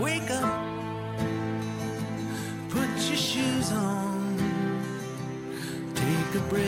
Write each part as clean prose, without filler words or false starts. Wake up, put your shoes on, take a breath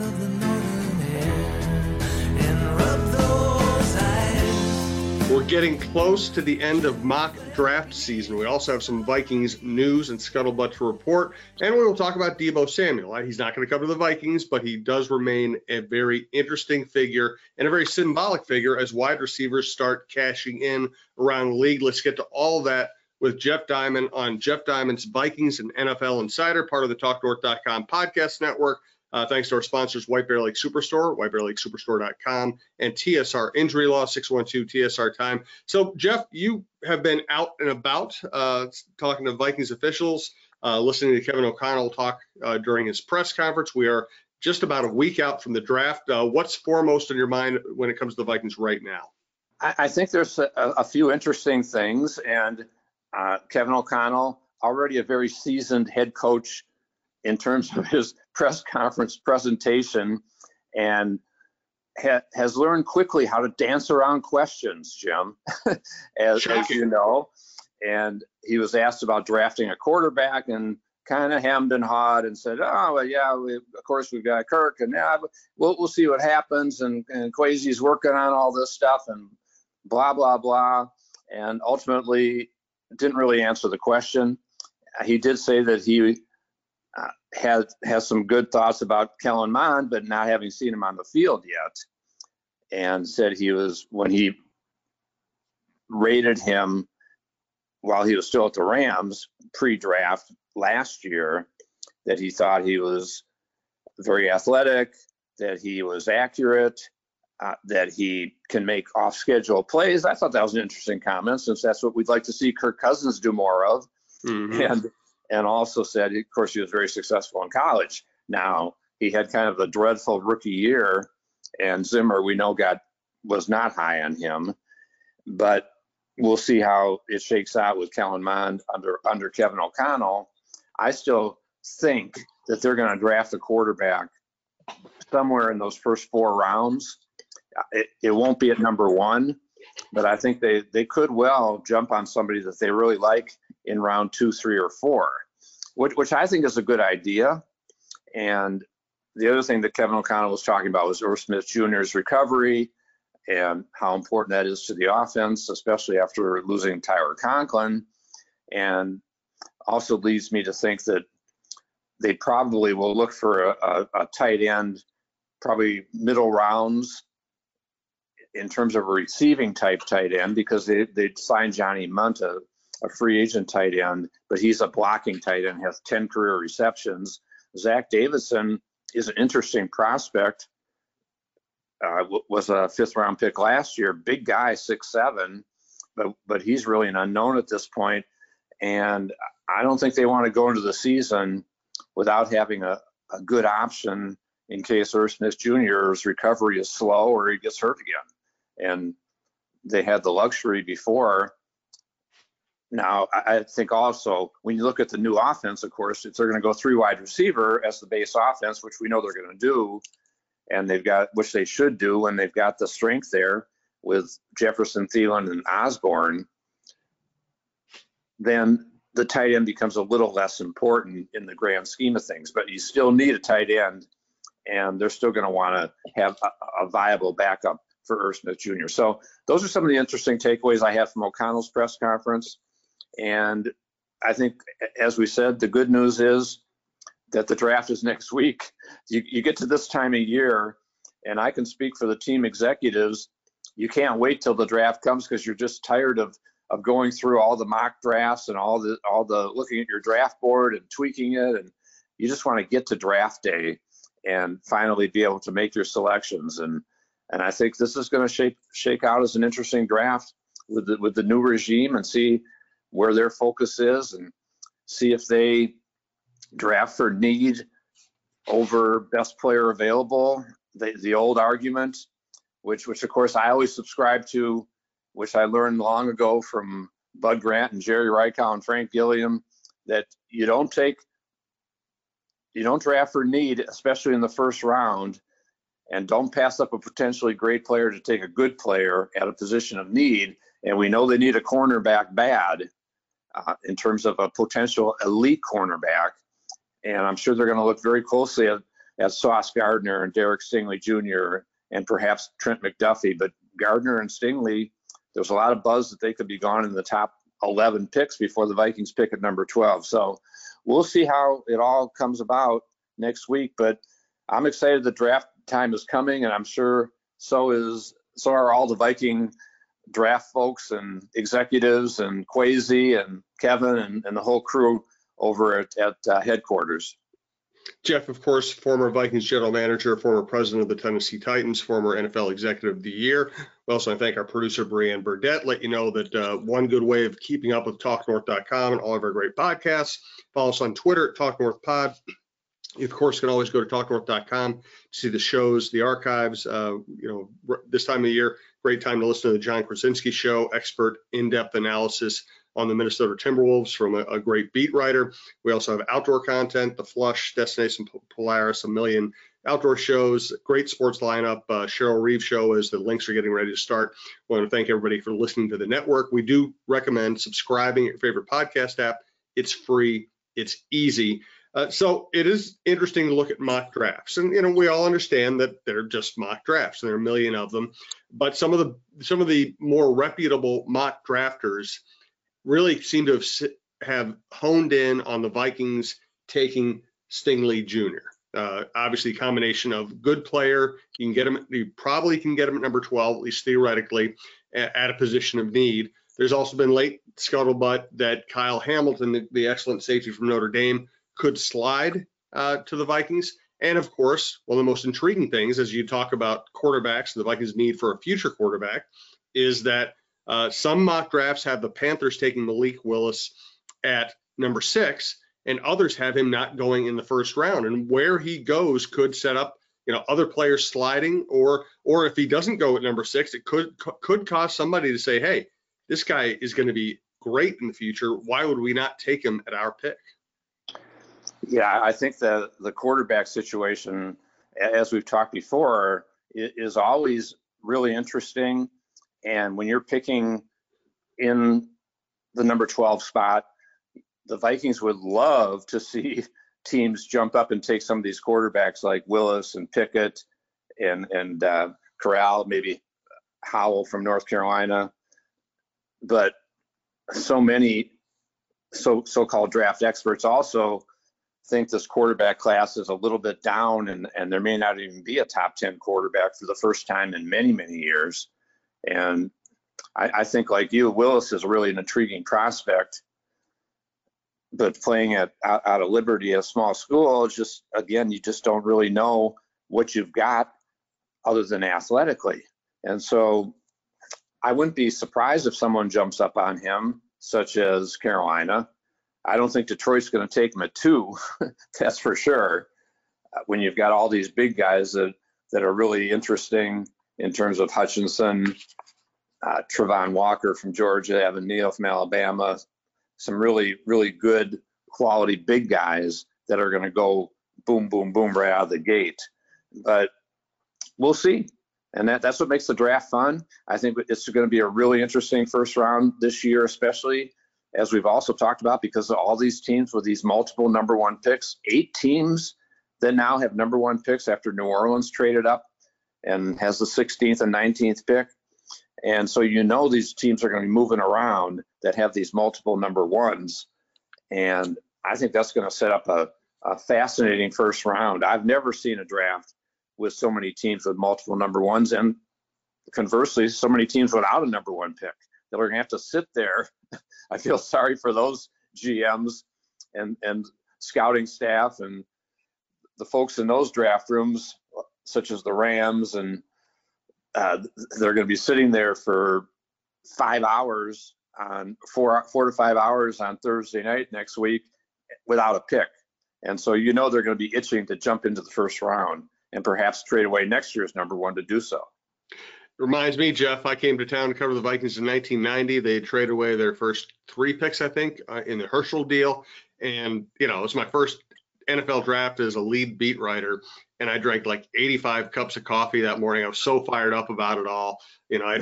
of the northern air, and rub those eyes. We're getting close to the end of mock draft season. We also have some Vikings news and scuttlebutt to report, and we will talk about Deebo Samuel. He's not going to come to the Vikings, but he does remain a very interesting figure and a very symbolic figure as wide receivers start cashing in around the league. Let's get to all that with Jeff Diamond on Jeff Diamond's Vikings and NFL Insider, part of the TalkNorth.com podcast network. Thanks to our sponsors, White Bear Lake Superstore, whitebearlakesuperstore.com, and TSR Injury Law, 612 TSR Time. So, Jeff, you have been out and about talking to Vikings officials, listening to Kevin O'Connell talk during his press conference. We are just about a week out from the draft. What's foremost in your mind when it comes to the Vikings right now? I think there's a few interesting things, and Kevin O'Connell, already a very seasoned head coach in terms of his press conference presentation, and has learned quickly how to dance around questions, Jim, as you know. And he was asked about drafting a quarterback and kind of hemmed and hawed and said, oh, well, yeah, of course we've got Kirk, and yeah, we'll see what happens, and Kwesi's working on all this stuff and blah, blah, blah. And ultimately, didn't really answer the question. He did say that he has some good thoughts about Kellen Mond, but not having seen him on the field yet, and said he was, when he rated him while he was still at the Rams pre-draft last year, that he thought he was very athletic, that he was accurate, that he can make off-schedule plays. I thought that was an interesting comment, since that's what we'd like to see Kirk Cousins do more of. Mm-hmm. And also said, of course, he was very successful in college. Now, he had kind of a dreadful rookie year, and Zimmer, we know, was not high on him. But we'll see how it shakes out with Kellen Mond under Kevin O'Connell. I still think that they're going to draft a quarterback somewhere in those first four rounds. It won't be at number one, but I think they could well jump on somebody that they really like in round 2, 3, or 4, which I think is a good idea. And the other thing that Kevin O'Connell was talking about was Irv Smith Jr.'s recovery and how important that is to the offense, especially after losing Tyler Conklin. And also leads me to think that they probably will look for a tight end, probably middle rounds, in terms of a receiving type tight end, because they signed Johnny Manta, a free agent tight end, but he's a blocking tight end, has 10 career receptions. Zach Davidson is an interesting prospect, was a 5th round pick last year, big guy, 6'7", but he's really an unknown at this point. And I don't think they want to go into the season without having a good option in case Irv Smith Jr.'s recovery is slow or he gets hurt again. And they had the luxury before. Now, I think also when you look at the new offense, of course, if they're going to go 3 wide receiver as the base offense, which we know they're going to do, and they've got, which they should do when they've got the strength there with Jefferson, Thielen, and Osborne, then the tight end becomes a little less important in the grand scheme of things. But you still need a tight end, and they're still going to want to have a viable backup for Irv Smith Jr. So those are some of the interesting takeaways I have from O'Connell's press conference. And I think, as we said, the good news is that the draft is next week. You get to this time of year, and I can speak for the team executives, you can't wait till the draft comes because you're just tired of going through all the mock drafts and all the looking at your draft board and tweaking it. And you just want to get to draft day and finally be able to make your selections. And I think this is going to shake out as an interesting draft with the new regime, and see where their focus is, and see if they draft for need over best player available, the old argument, which of course I always subscribe to, which I learned long ago from Bud Grant and Jerry Reichow and Frank Gilliam, that you don't draft for need, especially in the first round, and don't pass up a potentially great player to take a good player at a position of need. And we know they need a cornerback bad in terms of a potential elite cornerback. And I'm sure they're going to look very closely at Sauce Gardner and Derek Stingley Jr. and perhaps Trent McDuffie. But Gardner and Stingley, there's a lot of buzz that they could be gone in the top 11 picks before the Vikings pick at number 12. So we'll see how it all comes about next week. But I'm excited the draft time is coming, and I'm sure so are all the Viking draft folks and executives and Kwesi and Kevin and the whole crew over at headquarters. Jeff, of course, former Vikings general manager, former president of the Tennessee Titans, former NFL executive of the year. We also want to thank our producer, Brianne Burdette. Let you know that one good way of keeping up with TalkNorth.com and all of our great podcasts, follow us on Twitter at TalkNorthPod. You, of course, can always go to TalkNorth.com to see the shows, the archives. This time of the year, great time to listen to the John Krasinski Show, expert in-depth analysis on the Minnesota Timberwolves from a great beat writer. We also have outdoor content, The Flush, Destination Polaris, a million outdoor shows, great sports lineup. Cheryl Reeves show as the links are getting ready to start. I want to thank everybody for listening to the network. We do recommend subscribing at your favorite podcast app. It's free, it's easy. So it is interesting to look at mock drafts, and we all understand that they're just mock drafts, and there are a million of them. But some of the more reputable mock drafters really seem to have honed in on the Vikings taking Stingley Jr. Obviously, a combination of good player, you probably can get him at number 12, at least theoretically, at a position of need. There's also been late scuttlebutt that Kyle Hamilton, the excellent safety from Notre Dame, could slide to the Vikings. And of course, one of the most intriguing things as you talk about quarterbacks and the Vikings' need for a future quarterback is that some mock drafts have the Panthers taking Malik Willis at number 6, and others have him not going in the first round. And where he goes could set up, other players sliding, or if he doesn't go at number 6, it could cause somebody to say, hey, this guy is going to be great in the future. Why would we not take him at our pick? Yeah, I think the quarterback situation, as we've talked before, is always really interesting. And when you're picking in the number 12 spot, the Vikings would love to see teams jump up and take some of these quarterbacks like Willis and Pickett and Corral, maybe Howell from North Carolina. But so many so-called draft experts also think this quarterback class is a little bit down, and there may not even be a top 10 quarterback for the first time in many, many years. And I think, like you, Willis is really an intriguing prospect, but playing out of Liberty, a small school, it's just, again, you just don't really know what you've got other than athletically. And so I wouldn't be surprised if someone jumps up on him, such as Carolina. I don't think Detroit's going to take him at 2, that's for sure, when you've got all these big guys that are really interesting in terms of Hutchinson, Trevon Walker from Georgia, Evan Neal from Alabama, some really, really good quality big guys that are going to go boom, boom, boom right out of the gate. But we'll see. And that's what makes the draft fun. I think it's going to be a really interesting first round this year, especially, as we've also talked about, because of all these teams with these multiple number 1 picks, 8 teams that now have number 1 picks after New Orleans traded up and has the 16th and 19th pick. And so these teams are going to be moving around that have these multiple number 1s. And I think that's going to set up a fascinating first round. I've never seen a draft with so many teams with multiple number 1s, and conversely, so many teams without a number 1 pick that are going to have to sit there. I feel sorry for those GMs and scouting staff and the folks in those draft rooms, such as the Rams, and they're going to be sitting there for 5 hours on four to 5 hours on Thursday night next week without a pick. And so they're going to be itching to jump into the first round and perhaps trade away next year's number 1 to do so. It reminds me, Jeff, I came to town to cover the Vikings in 1990. They traded away their first 3 picks, I think, in the Herschel deal. And, it's my first NFL draft as a lead beat writer. and I drank like 85 cups of coffee that morning. I was so fired up about it all. You know, I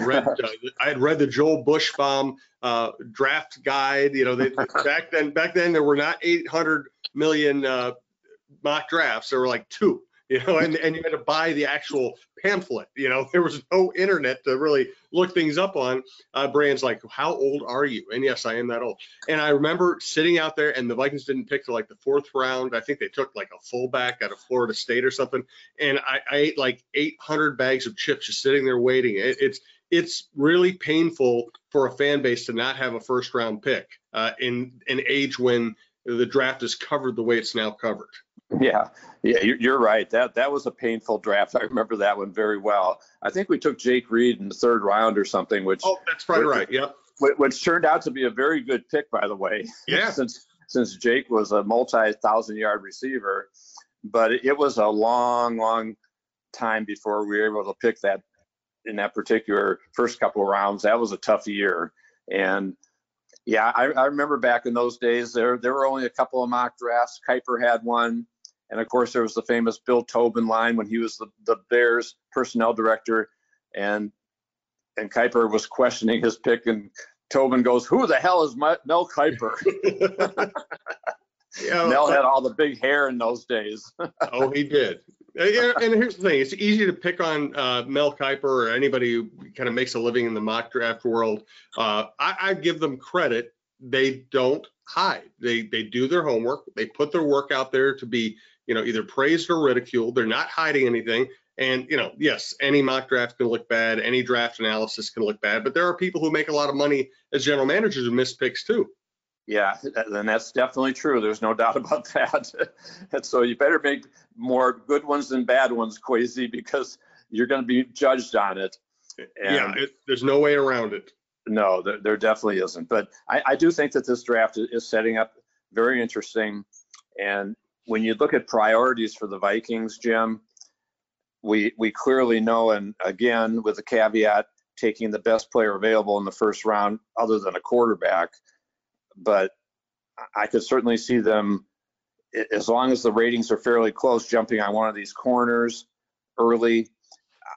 had read the Joel Bushbaum draft guide. You know, back then there were not 800 million mock drafts. There were like two. You know, and you had to buy the actual pamphlet. You know, there was no internet to really look things up on. Brands like, how old are you? And yes, I am that old. And I remember sitting out there, and the Vikings didn't pick till like the fourth round. I think they took like a fullback out of Florida State or something. And I ate like 800 bags of chips just sitting there waiting. It's really painful for a fan base to not have a first round pick in an age when the draft is covered the way it's now covered. Yeah, you're right. That was a painful draft. I remember that one very well. I think we took Jake Reed in the third round or something, which that's probably right. Yep. Which turned out to be a very good pick, by the way. Yeah. Since Jake was a multi-thousand-yard receiver, but it was a long, long time before we were able to pick that in that particular first couple of rounds. That was a tough year, and. Yeah, I remember back in those days, there were only a couple of mock drafts. Kuiper had one. And, of course, there was the famous Bill Tobin line when he was the Bears personnel director. And Kuiper was questioning his pick, and Tobin goes, who the hell is Mel Kiper? Mel had all the big hair in those days. Oh, he did. And here's the thing. It's easy to pick on Mel Kiper or anybody who kind of makes a living in the mock draft world. I give them credit. They don't hide. They do their homework. They put their work out there to be, you know, either praised or ridiculed. They're not hiding anything. And, you know, yes, any mock draft can look bad. Any draft analysis can look bad. But there are people who make a lot of money as general managers who miss picks, too. Yeah, and that's definitely true. There's no doubt about that. And so you better make more good ones than bad ones, Kwesi, because you're going to be judged on it. And yeah, there's no way around it. No, there definitely isn't. But I do think that this draft is setting up very interesting. And when you look at priorities for the Vikings, Jim, we clearly know, and again, with the caveat, taking the best player available in the first round other than a quarterback. But I could certainly see them, as long as the ratings are fairly close, jumping on one of these corners early.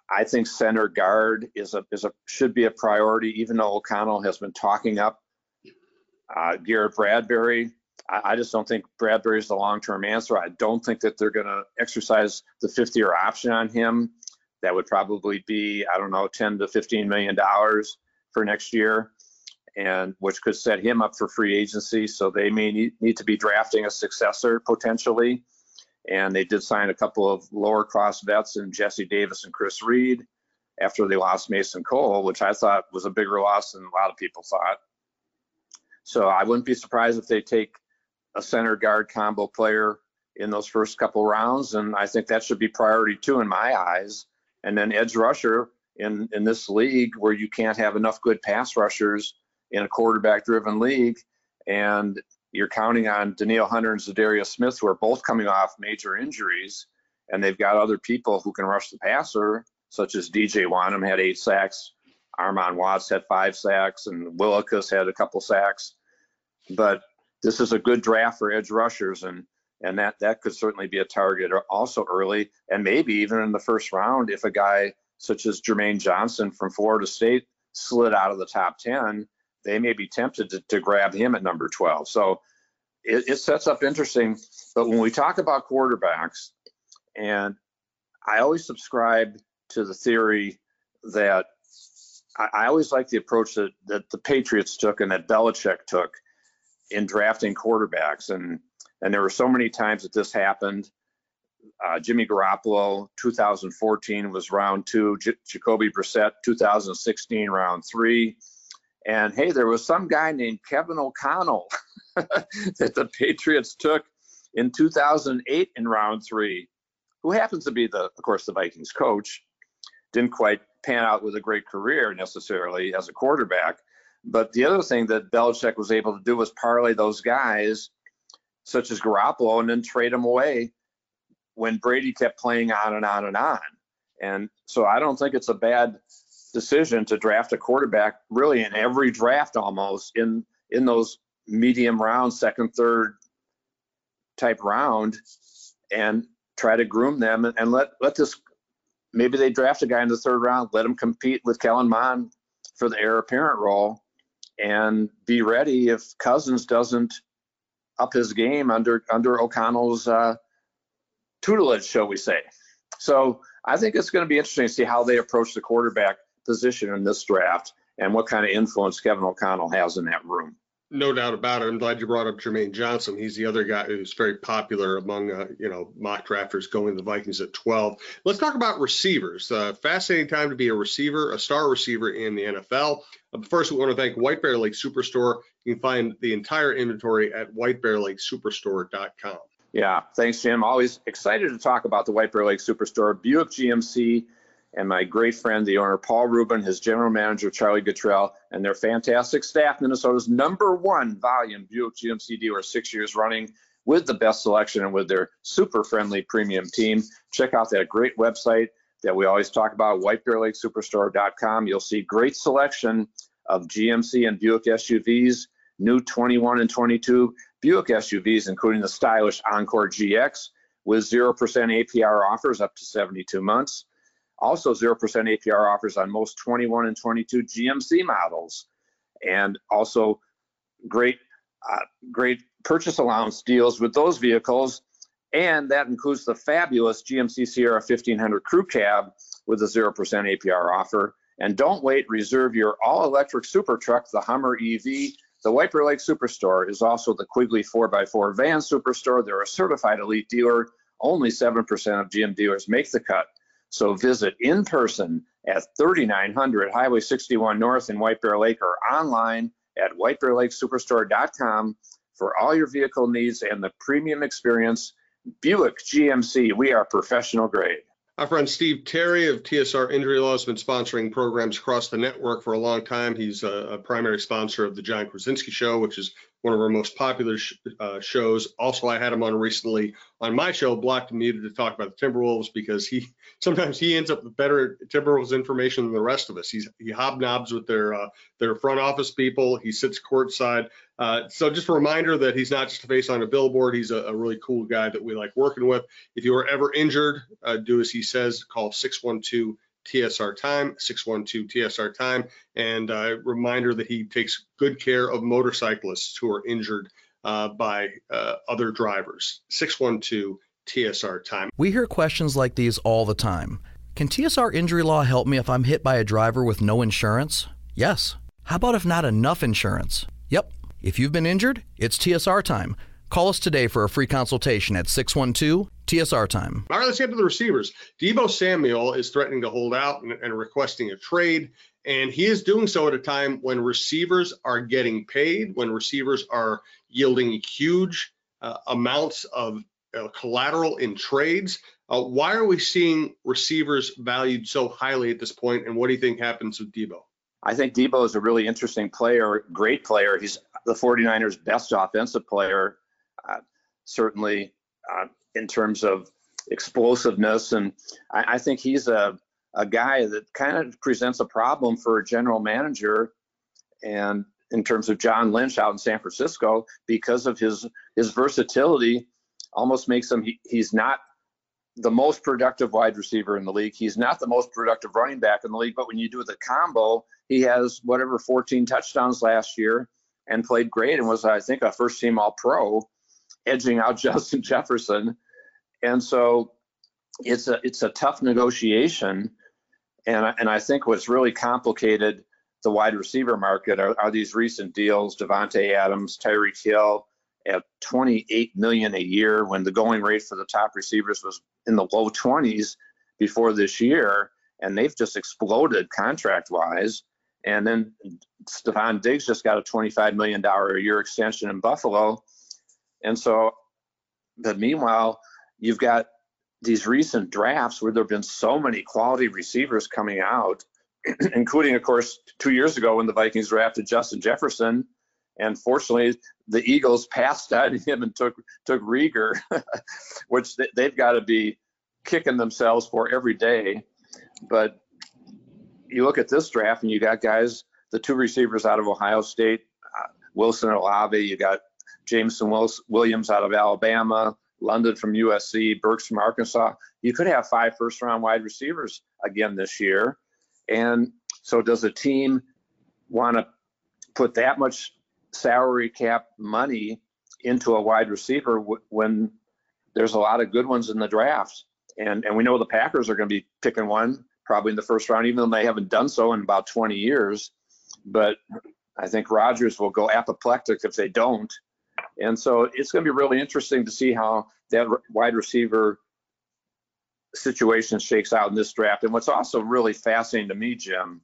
I think center guard should be a priority, even though O'Connell has been talking up Garrett Bradbury. I just don't think Bradbury is the long-term answer. I don't think that they're going to exercise the 50-year option on him. That would probably be, I don't know, $10 to $15 million for next year, and which could set him up for free agency. So they may need to be drafting a successor potentially. And they did sign a couple of lower cost vets in Jesse Davis and Chris Reed after they lost Mason Cole, which I thought was a bigger loss than a lot of people thought. So I wouldn't be surprised if they take a center guard combo player in those first couple rounds. And I think that should be priority two in my eyes. And then edge rusher in this league where you can't have enough good pass rushers in a quarterback-driven league, and you're counting on Danielle Hunter and Zadarius Smith, who are both coming off major injuries, and they've got other people who can rush the passer, such as DJ Wanham had 8 sacks, Armon Watts had 5 sacks, and Willekes had a couple sacks. But this is a good draft for edge rushers, and that could certainly be a target also early, and maybe even in the first round if a guy such as Jermaine Johnson from Florida State slid out of the top 10, they may be tempted to grab him at number 12. So it sets up interesting. But when we talk about quarterbacks, and I always subscribe to the theory that I always like the approach that the Patriots took and that Belichick took in drafting quarterbacks. And there were so many times that this happened. Jimmy Garoppolo, 2014, was round 2. Jacoby Brissett, 2016, round 3. And hey, there was some guy named Kevin O'Connell that the Patriots took in 2008 in round 3, who happens to be, of course, the Vikings coach. Didn't quite pan out with a great career necessarily as a quarterback. But the other thing that Belichick was able to do was parlay those guys, such as Garoppolo, and then trade them away when Brady kept playing on and on and on. And so I don't think it's a bad decision to draft a quarterback really in every draft, almost in those medium round, second, third type round. And try to groom them and let this, maybe they draft a guy in the third round, let him compete with Kellen Mond for the heir apparent role, and be ready if Cousins doesn't up his game under O'Connell's tutelage, shall we say. So I think it's going to be interesting to see how they approach the quarterback position in this draft and what kind of influence Kevin O'Connell has in that room. No doubt about it. I'm glad you brought up Jermaine Johnson. He's the other guy who's very popular among, mock drafters going to the Vikings at 12. Let's talk about receivers. Fascinating time to be a receiver, a star receiver in the NFL. First, we want to thank White Bear Lake Superstore. You can find the entire inventory at whitebearlakesuperstore.com. Yeah, thanks, Jim. Always excited to talk about the White Bear Lake Superstore, Buick GMC, and my great friend, the owner, Paul Rubin, his general manager, Charlie Guttrell, and their fantastic staff, Minnesota's #1 volume Buick GMC dealer 6 years running, with the best selection and with their super friendly premium team. Check out that great website that we always talk about, whitebearlakesuperstore.com. You'll see great selection of GMC and Buick SUVs, new 21 and 22 Buick SUVs, including the stylish Encore GX with 0% APR offers up to 72 months. Also 0% APR offers on most 21 and 22 GMC models, and also great purchase allowance deals with those vehicles, and that includes the fabulous GMC Sierra 1500 Crew Cab with a 0% APR offer. And don't wait, reserve your all-electric super truck, the Hummer EV. The White Bear Lake Superstore is also the Quigley 4x4 Van Superstore. They're a certified elite dealer. Only 7% of GM dealers make the cut. So visit in person at 3900 Highway 61 North in White Bear Lake, or online at whitebearlakesuperstore.com for all your vehicle needs and the premium experience. Buick GMC, we are professional grade. Our friend Steve Terry of TSR Injury Law has been sponsoring programs across the network for a long time. He's a primary sponsor of The John Krasinski Show, which is one of our most popular shows. Also, I had him on recently on my show, Blocked and Muted, to talk about the Timberwolves, because he sometimes ends up with better Timberwolves information than the rest of us. He hobnobs with their front office people. He sits courtside. So just a reminder that he's not just a face on a billboard. He's a really cool guy that we like working with. If you are ever injured, do as he says, call 612-TSR-TIME, 612-TSR-TIME. And a reminder that he takes good care of motorcyclists who are injured by other drivers. 612-TSR-TIME. We hear questions like these all the time. Can TSR Injury Law help me if I'm hit by a driver with no insurance? Yes. How about if not enough insurance? Yep. If you've been injured, it's TSR time. Call us today for a free consultation at 612-TSR-TIME. All right, let's get to the receivers. Deebo Samuel is threatening to hold out and requesting a trade, and he is doing so at a time when receivers are getting paid, when receivers are yielding huge amounts of collateral in trades. Why are we seeing receivers valued so highly at this point, and what do you think happens with Deebo? I think Deebo is a really interesting player, great player. He's the 49ers' best offensive player, certainly in terms of explosiveness. And I think he's a guy that kind of presents a problem for a general manager, and in terms of John Lynch out in San Francisco, because of his versatility, almost makes him, he's not the most productive wide receiver in the league. He's not the most productive running back in the league, but when you do the combo, he has 14 touchdowns last year and played great and was, I think, a first-team All-Pro, edging out Justin Jefferson. And so it's a tough negotiation. And I think what's really complicated the wide receiver market are these recent deals, Davante Adams, Tyreek Hill, at $28 million a year, when the going rate for the top receivers was in the low 20s before this year, and they've just exploded contract-wise. And then Stephon Diggs just got a $25 million a year extension in Buffalo. And so, but meanwhile, you've got these recent drafts where there have been so many quality receivers coming out, including, of course, 2 years ago when the Vikings drafted Justin Jefferson. And fortunately, the Eagles passed on him and took Reagor, which they've got to be kicking themselves for every day. But you look at this draft, and you got guys, the two receivers out of Ohio State, Wilson and Olave. You got Jameson Williams out of Alabama, London from USC, Burks from Arkansas. You could have 5 first-round wide receivers again this year. And so does a team want to put that much salary cap money into a wide receiver when there's a lot of good ones in the draft? And we know the Packers are going to be picking one probably in the first round, even though they haven't done so in about 20 years. But I think Rodgers will go apoplectic if they don't. And so it's going to be really interesting to see how that wide receiver situation shakes out in this draft. And what's also really fascinating to me, Jim,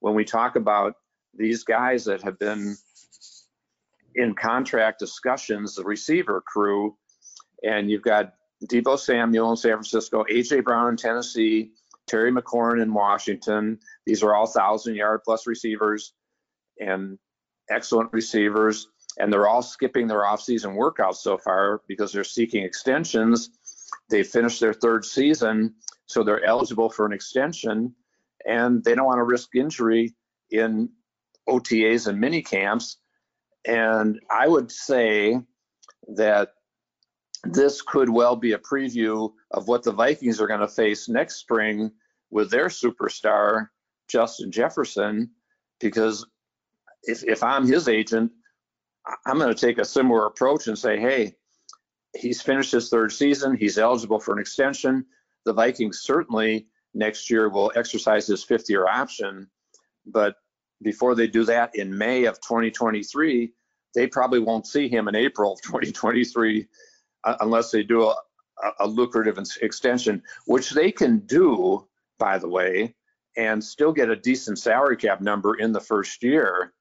when we talk about these guys that have been in contract discussions, the receiver crew, and you've got Deebo Samuel in San Francisco, A.J. Brown in Tennessee, Terry McLaurin in Washington. These are all 1,000-yard-plus receivers and excellent receivers, and they're all skipping their off-season workouts so far because they're seeking extensions. They finished their 3rd season, so they're eligible for an extension, and they don't want to risk injury in OTAs and mini camps. And I would say that this could well be a preview of what the Vikings are going to face next spring with their superstar, Justin Jefferson, because if I'm his agent, I'm going to take a similar approach and say, hey, he's finished his 3rd season. He's eligible for an extension. The Vikings certainly next year will exercise his 5th-year option. But before they do that in May of 2023, they probably won't see him in April of 2023 unless they do a lucrative extension, which they can do, by the way, and still get a decent salary cap number in the first year,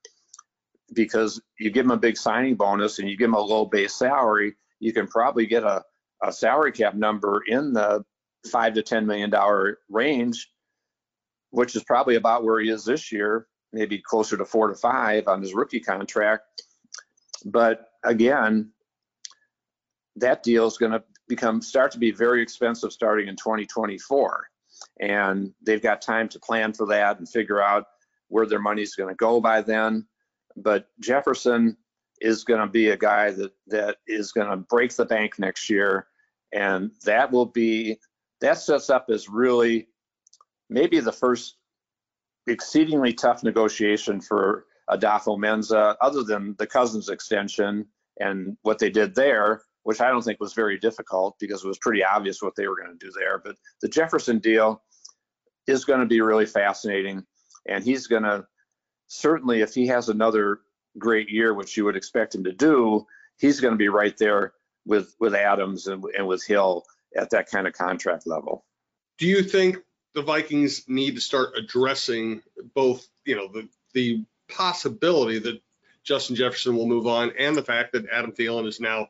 because you give them a big signing bonus and you give them a low base salary, you can probably get a salary cap number in the $5 to $10 million range, which is probably about where he is this year, maybe closer to 4 to 5 on his rookie contract. But again, that deal is going to start to be very expensive starting in 2024. And they've got time to plan for that and figure out where their money's going to go by then. But Jefferson is going to be a guy that is going to break the bank next year. And that sets up as really maybe the first exceedingly tough negotiation for Adolfo Menza, other than the Cousins extension and what they did there, which I don't think was very difficult because it was pretty obvious what they were going to do there. But the Jefferson deal is going to be really fascinating. And he's going to, certainly if he has another great year, which you would expect him to do, he's going to be right there with Adams and with Hill at that kind of contract level. Do you think the Vikings need to start addressing both, the possibility that Justin Jefferson will move on and the fact that Adam Thielen is now,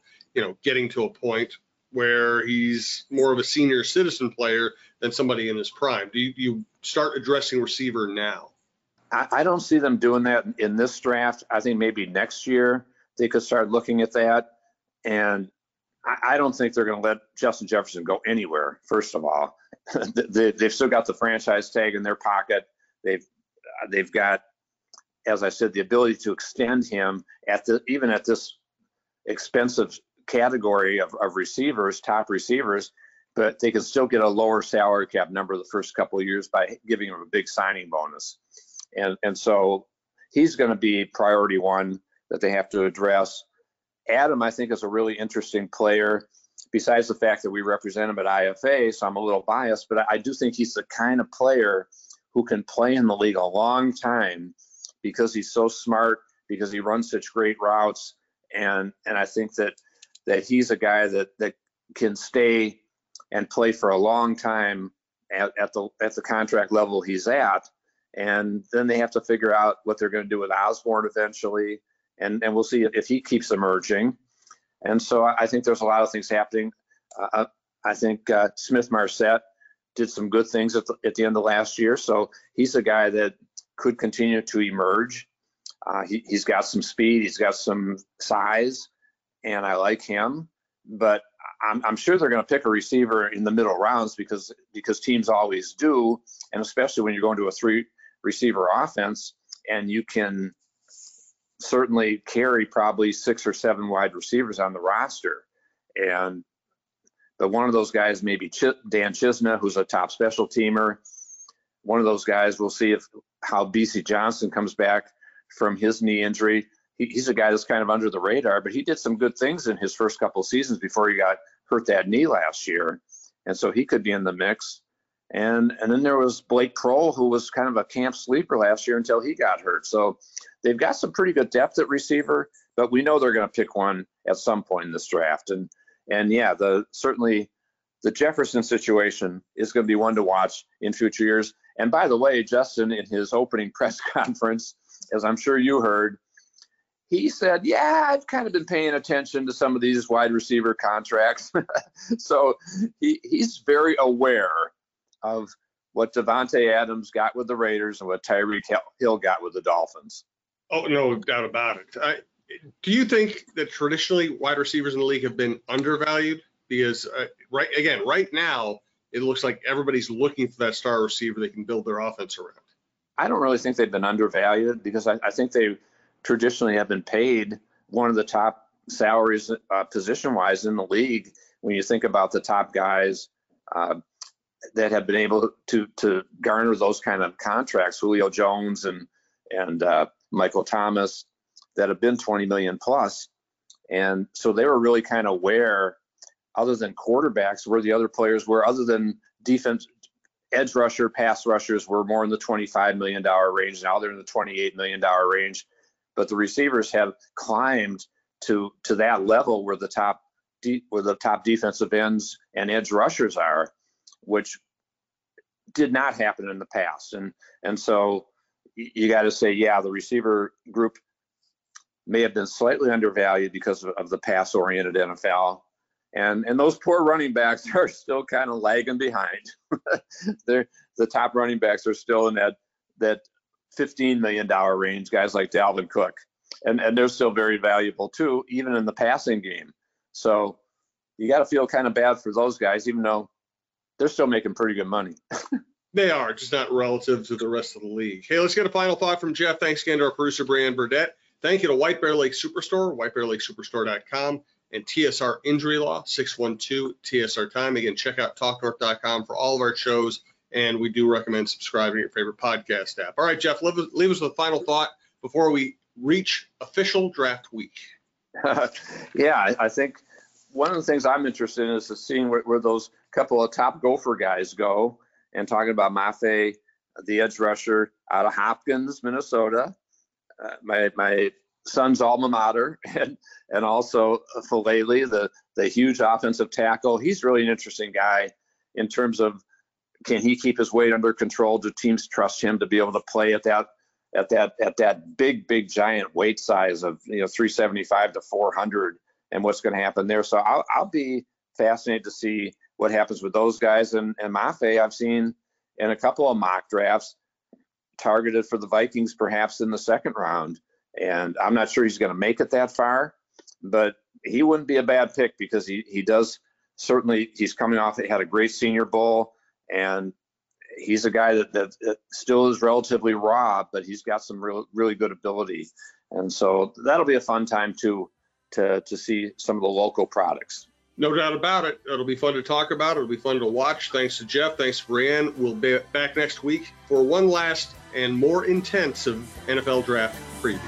getting to a point where he's more of a senior citizen player than somebody in his prime? Do you start addressing receiver now? I don't see them doing that in this draft. I think maybe next year they could start looking at that. And I don't think they're going to let Justin Jefferson go anywhere, first of all. They've still got the franchise tag in their pocket. They've got, as I said, the ability to extend him even at this expensive category of receivers, top receivers, but they can still get a lower salary cap number the first couple of years by giving him a big signing bonus. And so he's going to be priority one that they have to address. Adam, I think, is a really interesting player, besides the fact that we represent him at IFA, so I'm a little biased, but I do think he's the kind of player who can play in the league a long time because he's so smart, because he runs such great routes, and I think that he's a guy that can stay and play for a long time at the contract level he's at. And then they have to figure out what they're going to do with Osborne eventually, and we'll see if he keeps emerging. And so I think there's a lot of things happening. I think Smith Marset did some good things at the end of last year. So he's a guy that could continue to emerge. He's got some speed. He's got some size, and I like him. But I'm sure they're going to pick a receiver in the middle rounds because teams always do, and especially when you're going to a 3-receiver offense, and you can certainly carry probably 6 or 7 wide receivers on the roster. And one of those guys, maybe Dan Chisna, who's a top special teamer. One of those guys, we'll see how BC Johnson comes back from his knee injury. He's a guy that's kind of under the radar, but he did some good things in his first couple of seasons before he got hurt that knee last year. And so he could be in the mix. And then there was Blake Kroll, who was kind of a camp sleeper last year until he got hurt. So they've got some pretty good depth at receiver, but we know they're going to pick one at some point in this draft. And yeah, certainly the Jefferson situation is going to be one to watch in future years. And by the way, Justin, in his opening press conference, as I'm sure you heard, he said, yeah, I've kind of been paying attention to some of these wide receiver contracts. So he's very aware of what Davante Adams got with the Raiders and what Tyreek Hill got with the Dolphins. Oh, no doubt about it. Do you think that traditionally wide receivers in the league have been undervalued? Because, right now, it looks like everybody's looking for that star receiver they can build their offense around. I don't really think they've been undervalued because I think they traditionally have been paid one of the top salaries position-wise in the league when you think about the top guys that have been able to garner those kind of contracts, Julio Jones and Michael Thomas, that have been 20 million plus. And so they were really kind of where, other than quarterbacks, where the other players were, other than defense, edge rusher, pass rushers were more in the $25 million range. Now they're in the $28 million range, but the receivers have climbed to that level where the top defensive ends and edge rushers are, which did not happen in the past. And so you got to say, yeah, the receiver group may have been slightly undervalued because of the pass-oriented NFL. And those poor running backs are still kind of lagging behind. The top running backs are still in that $15 million range, guys like Dalvin Cook. And they're still very valuable too, even in the passing game. So you got to feel kind of bad for those guys, even though they're still making pretty good money. They are, just not relative to the rest of the league. Hey, let's get a final thought from Jeff. Thanks again to our producer, Brian Burdett. Thank you to White Bear Lake Superstore, whitebearlakesuperstore.com, and TSR Injury Law, 612 TSR Time. Again, check out talknorth.com for all of our shows, and we do recommend subscribing to your favorite podcast app. All right, Jeff, leave us with a final thought before we reach official draft week. Yeah, I think one of the things I'm interested in is seeing where those couple of top Gopher guys go, and talking about Mafe, the edge rusher out of Hopkins, Minnesota. My son's alma mater, and also Falele, the huge offensive tackle. He's really an interesting guy in terms of, can he keep his weight under control? Do teams trust him to be able to play at that big giant weight size of 375 to 400, and what's going to happen there? So I'll be fascinated to see what happens with those guys. And Mafe, I've seen in a couple of mock drafts, targeted for the Vikings perhaps in the second round, and I'm not sure he's going to make it that far, but he wouldn't be a bad pick because he does, certainly he's coming off, he had a great Senior Bowl, and he's a guy that still is relatively raw, but he's got some really good ability. And so that'll be a fun time to see some of the local products. No doubt about it. It'll be fun to talk about. It'll be fun to watch. Thanks to Jeff. Thanks to Brianne. We'll be back next week for one last and more intensive NFL draft preview.